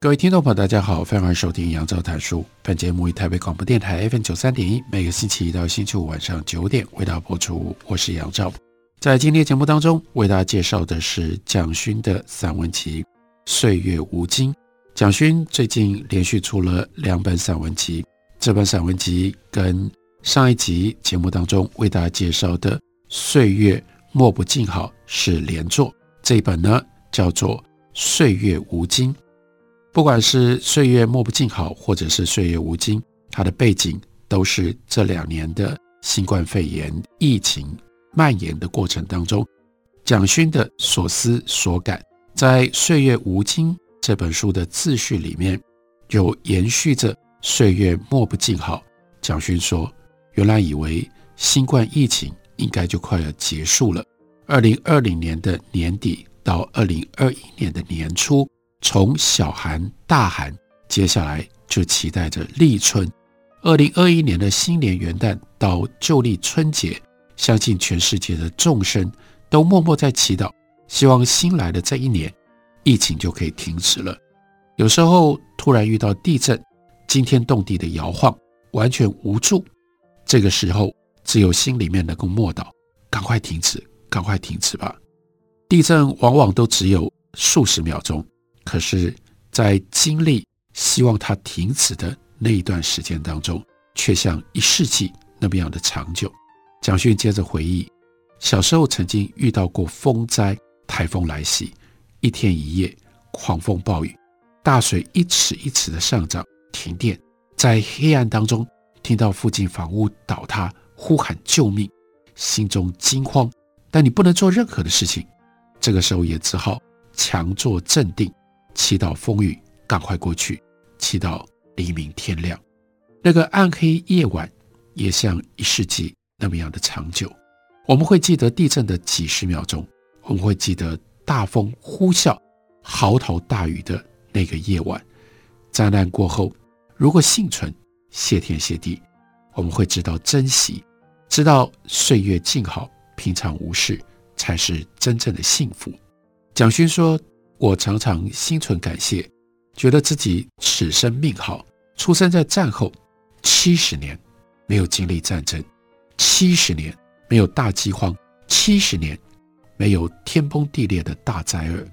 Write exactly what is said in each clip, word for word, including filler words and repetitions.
各位听众朋友，大家好，欢迎收听杨照谈书。本节目以台北广播电台 F M 九十三点一 每个星期一到星期五晚上九点为大家播出。我是杨照。在今天节目当中，为大家介绍的是蒋勋的散文集《岁月无惊》。蒋勋最近连续出了两本散文集，这本散文集跟上一集节目当中为大家介绍的《岁月莫不静好》是连作，这一本呢叫做《岁月无惊》。不管是岁月莫不静好或者是岁月无惊，它的背景都是这两年的新冠肺炎疫情蔓延的过程当中，蒋勋的所思所感。在岁月无惊这本书的自序里面有延续着岁月莫不静好。蒋勋说，原来以为新冠疫情应该就快要结束了，二零二零年的年底到二零二一年的年初，从小寒大寒，接下来就期待着立春。二零二一年的新年元旦到旧历春节，相信全世界的众生都默默在祈祷，希望新来的这一年疫情就可以停止了。有时候突然遇到地震，惊天动地的摇晃，完全无助，这个时候只有心里面能够默祷，赶快停止，赶快停止吧。地震往往都只有数十秒钟，可是在经历希望它停止的那一段时间当中，却像一世纪那么样的长久。蒋勋接着回忆，小时候曾经遇到过风灾，台风来袭，一天一夜狂风暴雨，大水一尺一尺的上涨，停电，在黑暗当中听到附近房屋倒塌，呼喊救命，心中惊慌，但你不能做任何的事情，这个时候也只好强作镇定，祈祷风雨赶快过去，祈祷黎明天亮。那个暗黑夜晚也像一世纪那么样的长久。我们会记得地震的几十秒钟，我们会记得大风呼啸嚎啕大雨的那个夜晚。灾难过后，如果幸存，谢天谢地，我们会知道珍惜，知道岁月静好，平常无事才是真正的幸福。蒋勋说，我常常心存感谢，觉得自己此生命好，出生在战后，七十年没有经历战争，七十年没有大饥荒，七十年没有天崩地裂的大灾厄。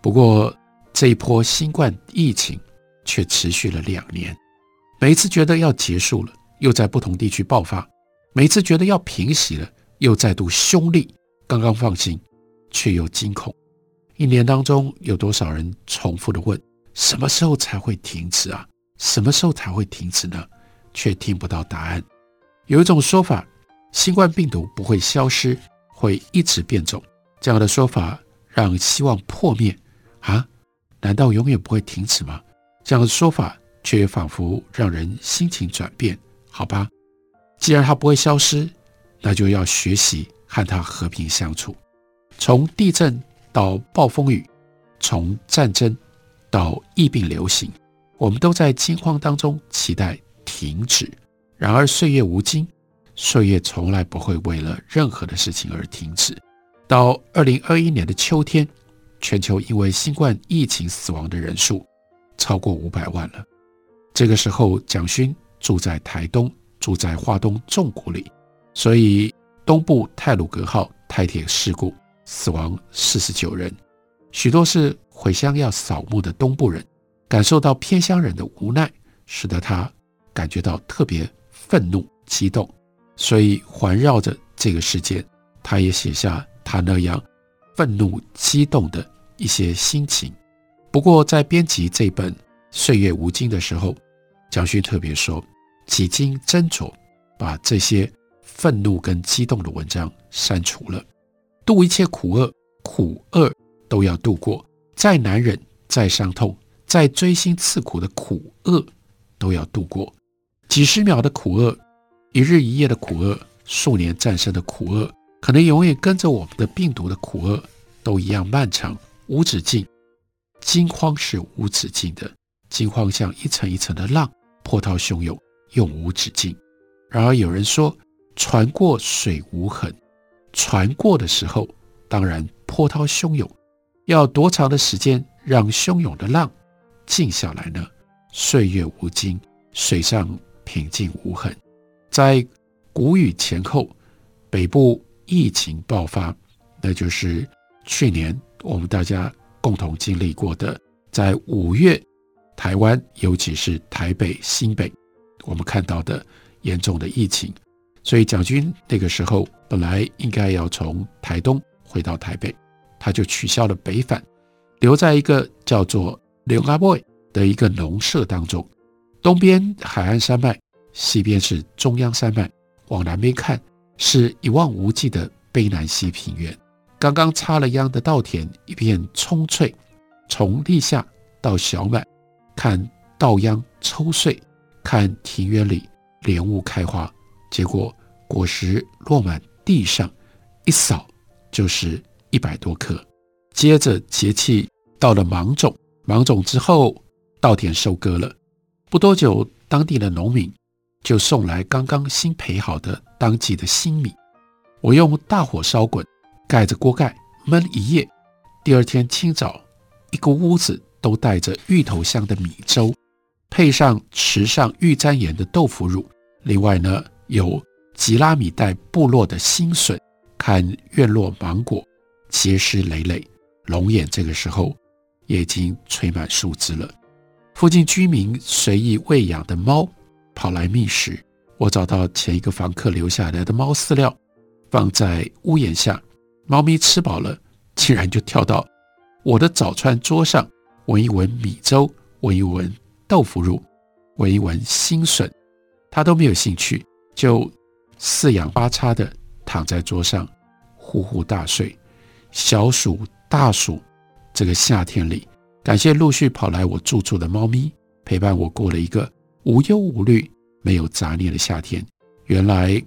不过这一波新冠疫情却持续了两年，每一次觉得要结束了，又在不同地区爆发，每一次觉得要平息了，又再度凶厉，刚刚放心，却又惊恐。一年当中有多少人重复地问，什么时候才会停止啊？什么时候才会停止呢？却听不到答案。有一种说法，新冠病毒不会消失，会一直变种，这样的说法让希望破灭。啊，难道永远不会停止吗？这样的说法却仿佛让人心情转变。好吧，既然它不会消失，那就要学习和它和平相处。从地震到暴风雨，从战争到疫病流行，我们都在惊慌当中期待停止。然而岁月无惊，岁月从来不会为了任何的事情而停止。到二零二一年的秋天，全球因为新冠疫情死亡的人数超过五百万了。这个时候蒋勋住在台东，住在花东纵谷里，所以东部太鲁阁号台铁事故死亡四十九人，许多是回乡要扫墓的东部人，感受到偏乡人的无奈，使得他感觉到特别愤怒激动，所以环绕着这个事件，他也写下他那样愤怒激动的一些心情。不过在编辑这本《岁月无惊》的时候，蒋勋特别说，几经斟酌，把这些愤怒跟激动的文章删除了，度一切苦厄，苦厄都要度过，再难忍，再伤痛，再锥心刺骨的苦厄都要度过。几十秒的苦厄，一日一夜的苦厄，数年战胜的苦厄，可能永远跟着我们的病毒的苦厄都一样漫长无止境。惊慌是无止境的，惊慌像一层一层的浪波涛汹涌，永无止境。然而有人说船过水无痕，船过的时候当然波涛汹涌，要多长的时间让汹涌的浪静下来呢？岁月无惊，水上平静无痕。在谷雨前后，北部疫情爆发，那就是去年我们大家共同经历过的。在五月，台湾尤其是台北、新北，我们看到的严重的疫情。所以蒋军那个时候本来应该要从台东回到台北，他就取消了北返，留在一个叫做柳阿妹的一个农舍当中。东边海岸山脉，西边是中央山脉，往南边看是一望无际的卑南溪平原。刚刚插了秧的稻田一片葱翠，从立夏到小满，看稻秧抽穗，看庭园里莲雾开花，结果果实落满地上，一扫就是一百多颗。接着节气到了芒种，芒种之后稻田收割了，不多久当地的农民就送来刚刚新培好的当季的新米。我用大火烧滚，盖着锅盖焖一夜，第二天清早，一个屋子都带着芋头香的米粥，配上池上玉簪盐的豆腐乳，另外呢有吉拉米代部落的新笋，看院落芒果结实累累，龙眼这个时候也已经垂满树枝了。附近居民随意喂养的猫跑来觅食，我找到前一个房客留下来的猫饲料，放在屋檐下，猫咪吃饱了竟然就跳到我的早餐桌上，闻一闻米粥，闻一闻豆腐乳，闻一闻新笋，它都没有兴趣，就四仰八叉的躺在桌上呼呼大睡。小暑大暑这个夏天里，感谢陆续跑来我住处的猫咪，陪伴我过了一个无忧无虑没有杂念的夏天。原来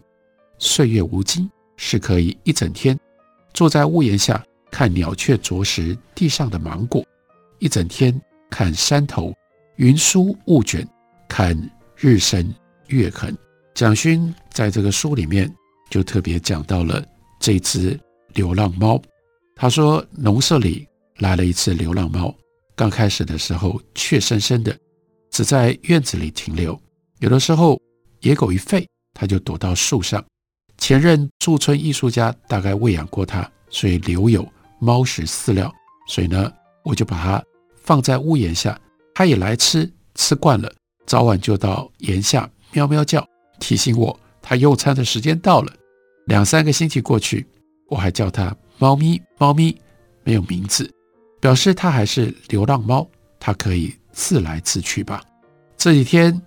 岁月无惊，是可以一整天坐在屋檐下看鸟雀啄食地上的芒果，一整天看山头云舒雾卷，看日升月横。蒋勋在这个书里面就特别讲到了这只流浪猫。他说农舍里来了一只流浪猫，刚开始的时候怯生生的，只在院子里停留，有的时候野狗一吠，它就躲到树上。前任驻村艺术家大概喂养过它，所以留有猫食饲料，所以呢我就把它放在屋檐下，它也来吃，吃惯了早晚就到檐下喵喵叫，提醒我它用餐的时间到了。两三个星期过去，我还叫它猫咪猫咪，没有名字，表示它还是流浪猫，它可以自来自去吧。这几天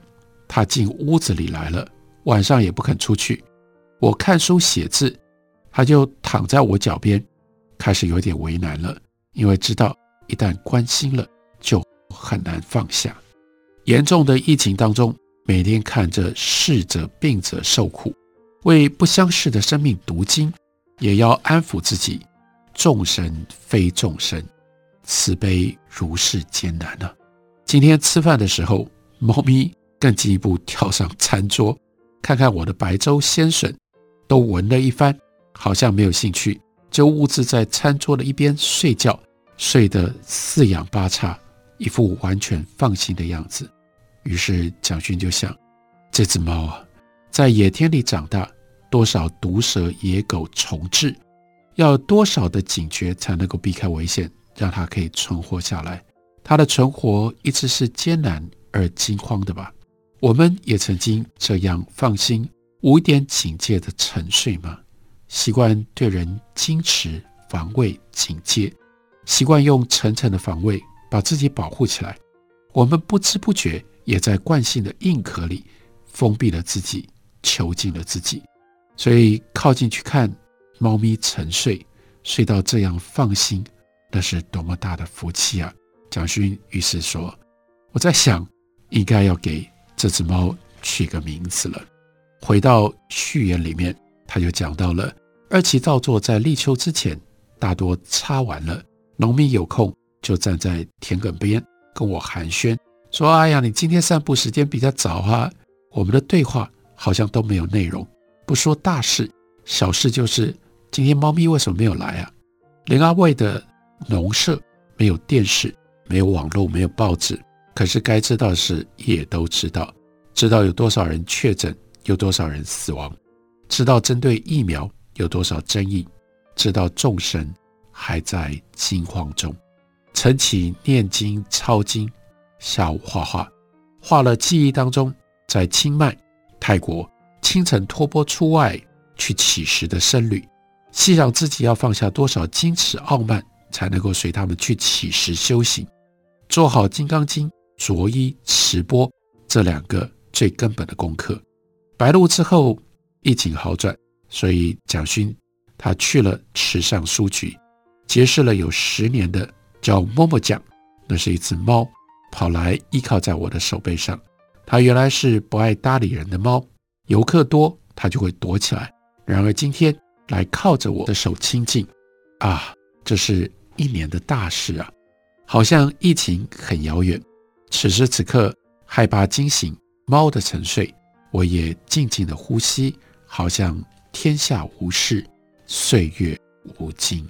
它进屋子里来了，晚上也不肯出去，我看书写字，它就躺在我脚边，开始有点为难了，因为知道一旦关心了就很难放下。严重的疫情当中，每天看着逝者病者受苦，为不相识的生命读经，也要安抚自己，众生非众生，慈悲如是艰难啊。今天吃饭的时候，猫咪更进一步跳上餐桌，看看我的白粥鲜笋，都闻了一番，好像没有兴趣，就兀自在餐桌的一边睡觉，睡得四仰八叉，一副完全放心的样子。于是蒋勋就想，这只猫啊，在野天里长大，多少毒蛇野狗虫豸，要多少的警觉才能够避开危险，让它可以存活下来。它的存活一直是艰难而惊慌的吧？我们也曾经这样放心无一点警戒的沉睡吗？习惯对人矜持防卫警戒，习惯用层层的防卫把自己保护起来，我们不知不觉也在惯性的硬壳里封闭了自己，囚禁了自己。所以靠近去看猫咪沉睡，睡到这样放心，那是多么大的福气啊！蒋勋于是说，我在想应该要给这只猫取个名字了。回到序言里面，他就讲到了二期稻作在立秋之前大多插完了，农民有空就站在田埂边跟我寒暄，说哎呀，你今天散步时间比较早啊。我们的对话好像都没有内容，不说大事，小事就是今天猫咪为什么没有来啊？林阿卫的农舍没有电视，没有网络，没有报纸，可是该知道的事也都知道，知道有多少人确诊，有多少人死亡，知道针对疫苗有多少争议，知道众神还在惊慌中。晨起念经抄经，下午画画，画了记忆当中在清迈、泰国清晨托钵出外去乞食的僧侣，细想自己要放下多少矜持傲慢才能够随他们去乞食修行，做好金刚经、着衣、持钵这两个最根本的功课。白露之后疫情好转，所以蒋勋他去了池上书局，结识了有十年的叫默默酱，那是一只猫跑来依靠在我的手背上。它原来是不爱搭理人的猫，游客多它就会躲起来，然而今天来靠着我的手亲近啊，这是一年的大事啊，好像疫情很遥远。此时此刻害怕惊醒猫的沉睡，我也静静的呼吸，好像天下无事，岁月无惊。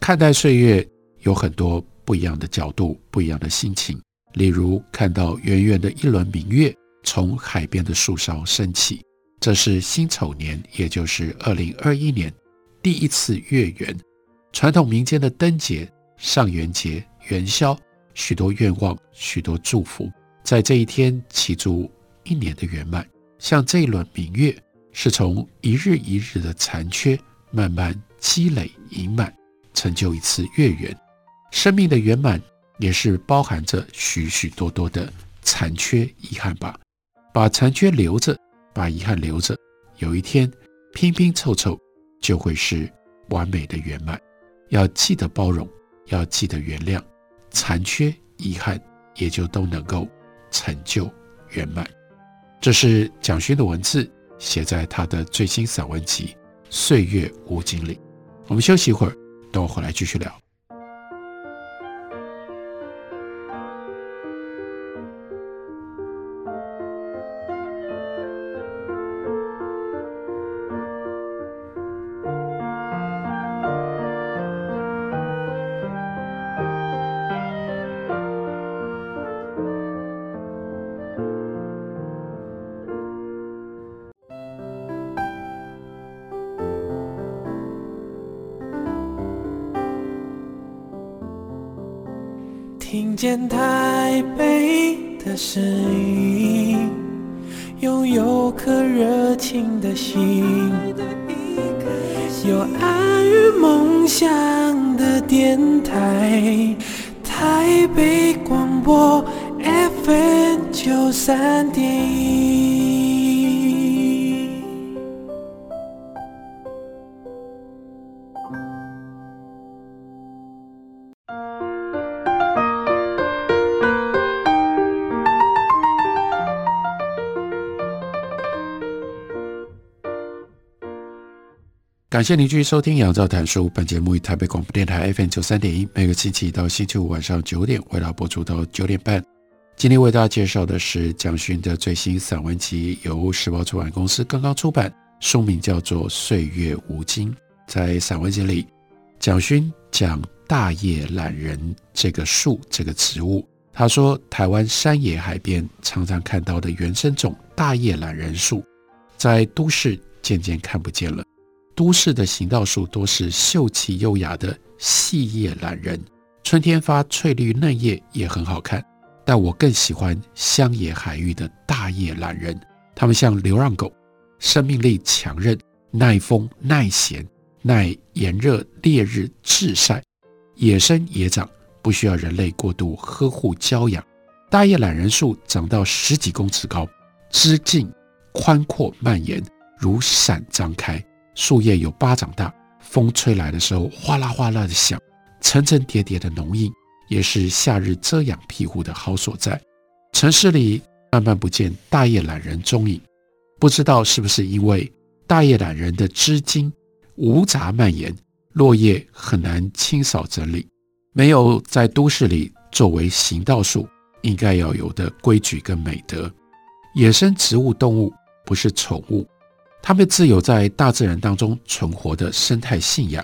看待岁月有很多不一样的角度，不一样的心情。例如看到圆圆的一轮明月从海边的树梢升起，这是辛丑年，也就是二零二一年第一次月圆。传统民间的灯节、上元节、元宵，许多愿望，许多祝福，在这一天祈祝一年的圆满。像这一轮明月是从一日一日的残缺慢慢积累盈满，成就一次月圆。生命的圆满也是包含着许许多多的残缺遗憾吧，把残缺留着，把遗憾留着，有一天拼拼凑凑就会是完美的圆满。要记得包容，要记得原谅，残缺遗憾也就都能够成就圆满。这是蒋勋的文字，写在他的最新散文集《岁月无尽》里。我们休息一会儿，等我回来继续聊。听见台北的声音，拥有颗热情的心，有爱与梦想的电台，台北广播 F M 九十三点一。感谢您继续收听杨照谈书，本节目于台北广播电台 F M 九十三点一 每个星期到星期五晚上九点为大家播出到九点半。今天为大家介绍的是蒋勋的最新散文集，由时报出版公司刚刚出版，书名叫做《岁月无惊》。在散文集里，蒋勋讲大叶懒人这个树，这个植物。他说台湾山野海边常常看到的原生种大叶懒人树，在都市渐渐看不见了。都市的行道树多是秀气优雅的细叶懒人，春天发翠绿嫩叶也很好看，但我更喜欢乡野海域的大叶懒人，它们像流浪狗，生命力强韧，耐风耐咸，耐炎热烈日炙晒，野生野长，不需要人类过度呵护娇养。大叶懒人树长到十几公尺高，枝茎宽阔蔓延，如伞张开，树叶有巴掌大，风吹来的时候哗啦哗啦的响，层层叠叠的浓荫也是夏日遮阳庇护的好所在。城市里慢慢不见大叶懒人踪影，不知道是不是因为大叶懒人的枝茎无杂蔓延，落叶很难清扫整理，没有在都市里作为行道树应该要有的规矩跟美德。野生植物动物不是宠物，它们自有在大自然当中存活的生态信仰，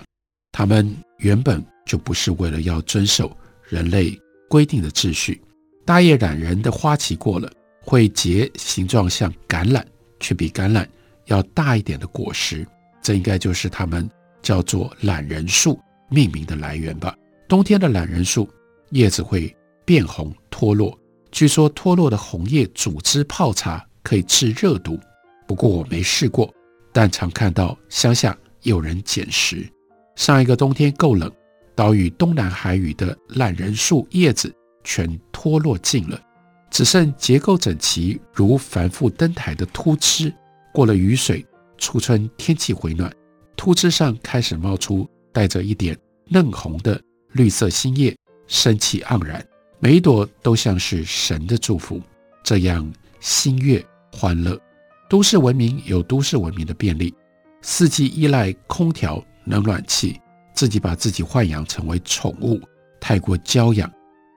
它们原本就不是为了要遵守人类规定的秩序。大叶懒人的花期过了，会结形状像橄榄却比橄榄要大一点的果实，这应该就是它们叫做懒人树命名的来源吧。冬天的懒人树叶子会变红脱落，据说脱落的红叶煮汁泡茶可以治热毒，不过我没试过，但常看到乡下有人捡拾。上一个冬天够冷，岛屿东南海屿的懒人树叶子全脱落尽了，只剩结构整齐如繁复登台的秃枝。过了雨水，初春天气回暖，秃枝上开始冒出带着一点嫩红的绿色新叶，生气盎然，每一朵都像是神的祝福，这样新月欢乐。都市文明有都市文明的便利，四季依赖空调冷暖气，自己把自己豢养成为宠物，太过娇养。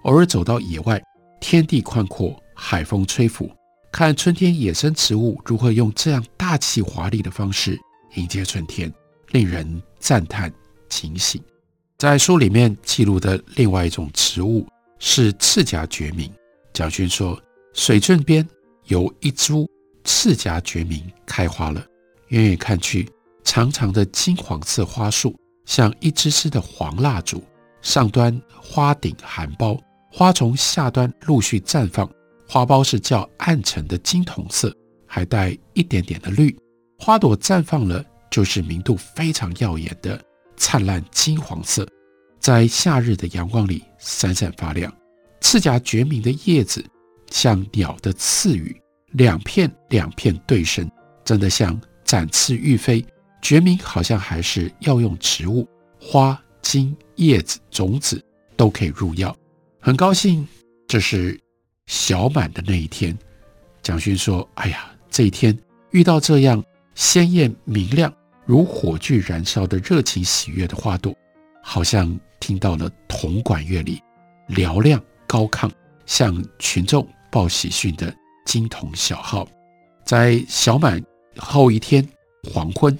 偶尔走到野外，天地宽阔，海风吹拂，看春天野生植物如何用这样大气华丽的方式迎接春天，令人赞叹警醒。在书里面记录的另外一种植物是赤荚决明。蒋勋说，水圳边有一株赤荚决明开花了，远远看去，长长的金黄色花束像一支支的黄蜡烛，上端花顶含苞，花从下端陆续绽放，花苞是较暗沉的金铜色，还带一点点的绿。花朵绽放了，就是明度非常耀眼的灿烂金黄色，在夏日的阳光里闪闪发亮。赤荚决明的叶子像鸟的翅羽，两片两片对生，真的像展翅欲飞。决明好像还是药用植物，花、茎、叶子、种子都可以入药。很高兴这是小满的那一天。蒋勋说，哎呀，这一天遇到这样鲜艳明亮如火炬燃烧的热情喜悦的花朵，好像听到了铜管乐里嘹亮高亢向群众报喜讯的金铜小号。在小满后一天黄昏，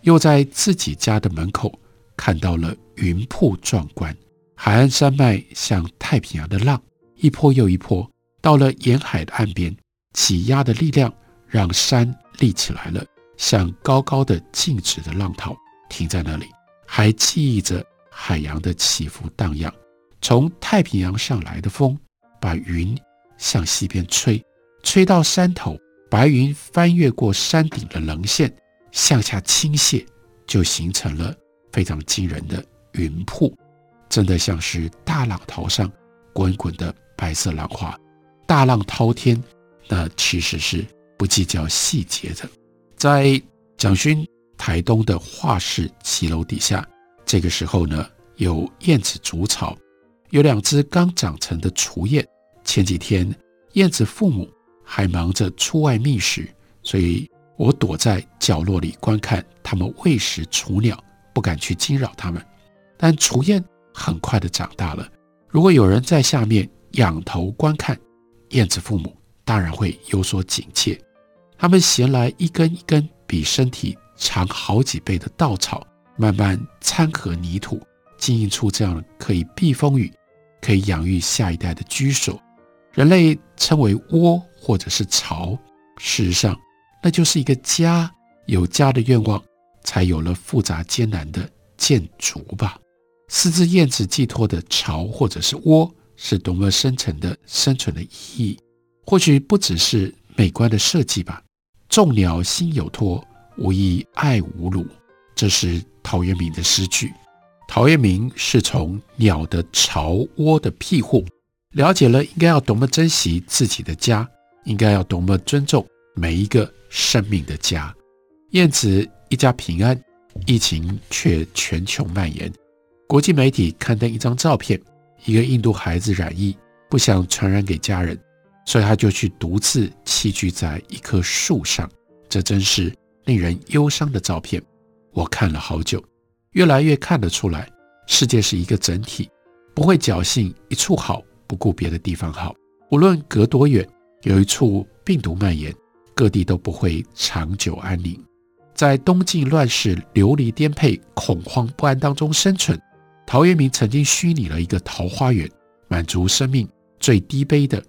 又在自己家的门口看到了云瀑壮观，海岸山脉像太平洋的浪，一波又一波，到了沿海的岸边，挤压的力量让山立起来了，像高高的静止的浪涛停在那里，还记忆着海洋的起伏荡漾。从太平洋上来的风把云向西边吹，吹到山头，白云翻越过山顶的棱线向下倾泻，就形成了非常惊人的云瀑，真的像是大浪淘上滚滚的白色浪花。大浪滔天，那其实是不计较细节的。在蒋勋台东的画室骑楼底下，这个时候呢，有燕子筑巢，有两只刚长成的雏燕。前几天燕子父母还忙着出外觅食，所以我躲在角落里观看他们喂食雏鸟，不敢去惊扰他们。但雏燕很快的长大了，如果有人在下面仰头观看，燕子父母当然会有所警戒。他们衔来一根一根比身体长好几倍的稻草，慢慢掺和泥土，经营出这样可以避风雨、可以养育下一代的居所。人类称为窝或者是巢，事实上那就是一个家，有家的愿望，才有了复杂艰难的建筑吧。四只燕子寄托的巢或者是窝，是多么深层的生存的意义，或许不只是美观的设计吧。众鸟心有托，无意爱无虏，这是陶渊明的诗句。陶渊明是从鸟的巢窝的庇护了解了应该要多么珍惜自己的家，应该要多么尊重每一个生命的家。燕子一家平安，疫情却全球蔓延。国际媒体刊登一张照片，一个印度孩子染疫，不想传染给家人，所以他就去独自栖居在一棵树上。这真是令人忧伤的照片，我看了好久，越来越看得出来，世界是一个整体，不会侥幸一处好不顾别的地方好。无论隔多远，有一处病毒蔓延，各地都不会长久安宁。在东晋乱世流离颠沛、恐慌不安当中生存，陶渊明曾经虚拟了一个桃花源，满足生命最低卑的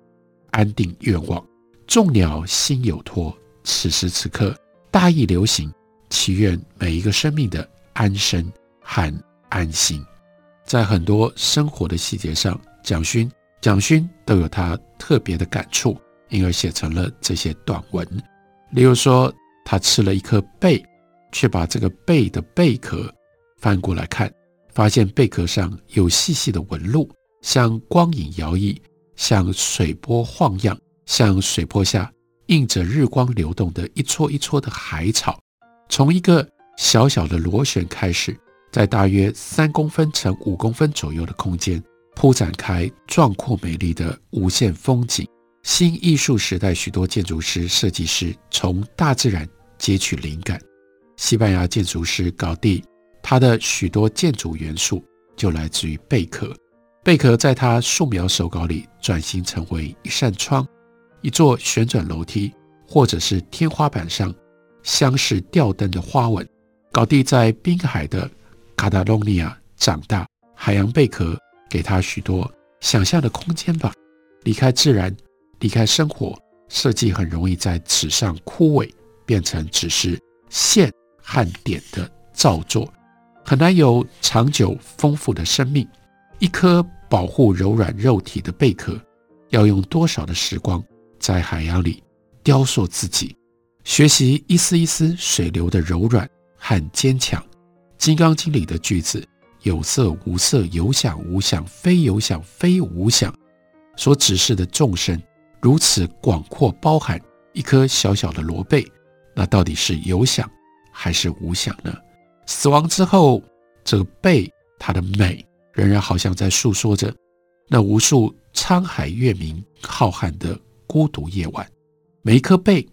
安定愿望。众鸟心有托，此时此刻大义流行，祈愿每一个生命的安身和安心。在很多生活的细节上，蒋勋蒋勋都有他特别的感触，因而写成了这些短文。例如说，他吃了一颗贝，却把这个贝的贝壳翻过来看，发现贝壳上有细细的纹路，像光影摇曳，像水波晃漾，像水波下映着日光流动的一撮一撮的海草。从一个小小的螺旋开始，在大约三公分乘五公分左右的空间，铺展开壮阔美丽的无限风景。新艺术时代许多建筑师、设计师从大自然汲取灵感。西班牙建筑师高第，他的许多建筑元素就来自于贝壳。贝壳在他素描手稿里转型成为一扇窗、一座旋转楼梯，或者是天花板上镶饰吊灯的花纹。高第在滨海的卡塔隆尼亚长大，海洋贝壳给他许多想象的空间吧。离开自然，离开生活，设计很容易在纸上枯萎，变成只是线和点的造作，很难有长久丰富的生命。一颗保护柔软肉体的贝壳，要用多少的时光在海洋里雕塑自己，学习一丝一丝水流的柔软和坚强。《金刚经》里的句子“有色无色，有想无想，非有想非无想”所指示的众生如此广阔，包含一颗小小的螺贝，那到底是有想还是无想呢？死亡之后，这个贝它的美仍然好像在诉说着那无数沧海月明、浩瀚的孤独夜晚。每一颗贝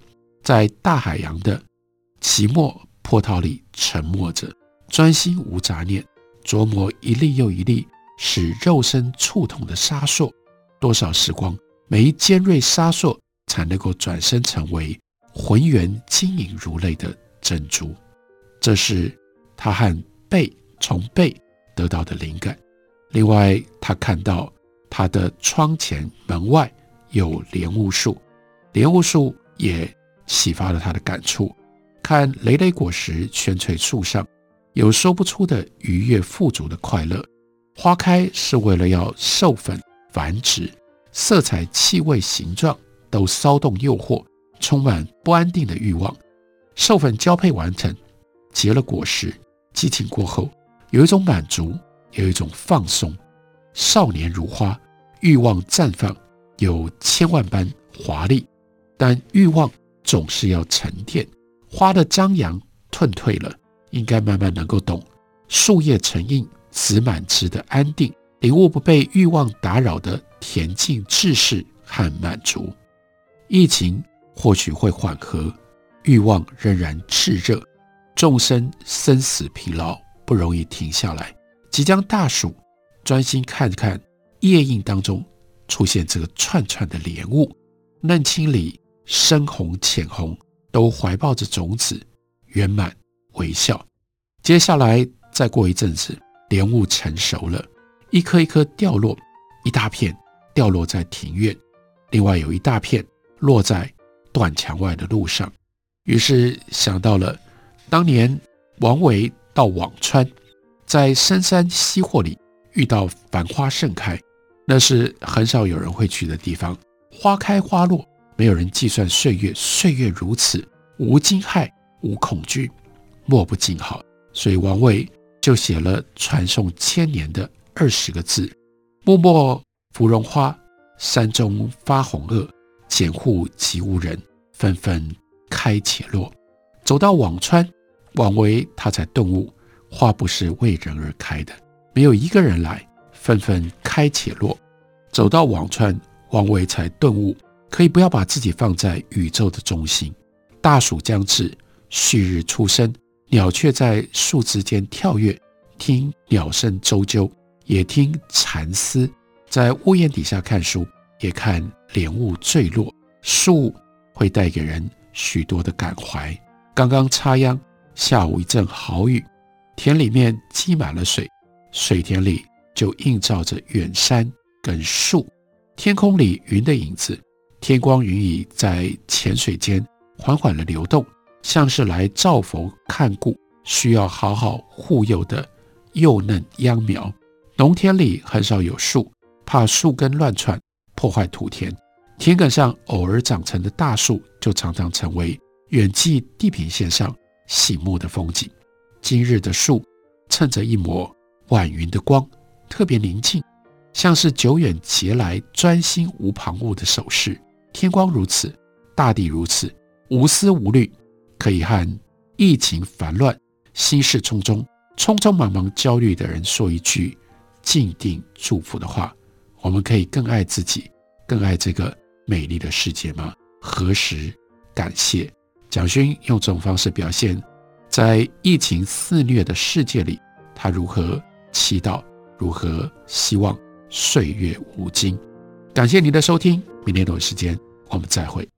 在大海洋的奇末波涛里沉默着，专心无杂念，琢磨一粒又一粒使肉身触痛的沙烁。多少时光，每一尖锐沙烁才能够转身成为浑圆晶莹如泪的珍珠。这是他和贝从贝得到的灵感。另外，他看到他的窗前门外有莲雾树，莲雾树也启发了他的感触。看累累果实悬垂树上，有说不出的愉悦富足的快乐。花开是为了要授粉繁殖，色彩、气味、形状都骚动诱惑，充满不安定的欲望。授粉交配完成，结了果实，激情过后，有一种满足，有一种放松。少年如花，欲望绽放，有千万般华丽，但欲望总是要沉淀。花的张扬褪退了，应该慢慢能够懂树叶成荫，子满枝的安定，领悟不被欲望打扰的恬静志士和满足。疫情或许会缓和，欲望仍然炽热，众生生死疲劳不容易停下来。即将大暑，专心看看夜映当中出现这个串串的莲雾，嫩青里深红浅红都怀抱着种子，圆满微笑。接下来再过一阵子，莲雾成熟了，一颗一颗掉落，一大片掉落在庭院，另外有一大片落在断墙外的路上。于是想到了当年王维到辋川，在深山溪壑里遇到繁花盛开，那是很少有人会去的地方。花开花落，没有人计算岁月，岁月如此，无惊骇，无恐惧，莫不静好。所以王维就写了传颂千年的二十个字：暮末芙蓉花，山中发红萼，简户即无人，纷纷开且落。走到辋川，枉为他才顿悟，花不是为人而开的，没有一个人来，纷纷开且落。走到网川，王维才顿悟，可以不要把自己放在宇宙的中心。大暑将至，旭日初升，鸟雀在树枝间跳跃，听鸟声啾啾，也听蝉嘶。在屋檐底下看书，也看莲雾坠落，树会带给人许多的感怀。刚刚插秧，下午一阵好雨，田里面积满了水，水田里就映照着远山跟树，天空里云的影子，天光云影在浅水间缓缓的流动，像是来照拂看顾需要好好护佑的幼嫩秧苗。农田里很少有树，怕树根乱窜破坏土田，田埂上偶尔长成的大树就常常成为远近地平线上醒目的风景。今日的树趁着一抹晚云的光，特别宁静，像是久远劫来专心无旁骛的守势。天光如此，大地如此，无思无虑，可以和疫情烦乱、心事重重、匆匆忙忙焦虑的人说一句静定祝福的话。我们可以更爱自己，更爱这个美丽的世界吗？何时感谢蒋勋用这种方式表现在疫情肆虐的世界里，他如何祈祷，如何希望岁月无尽。感谢您的收听，明天同一时间我们再会。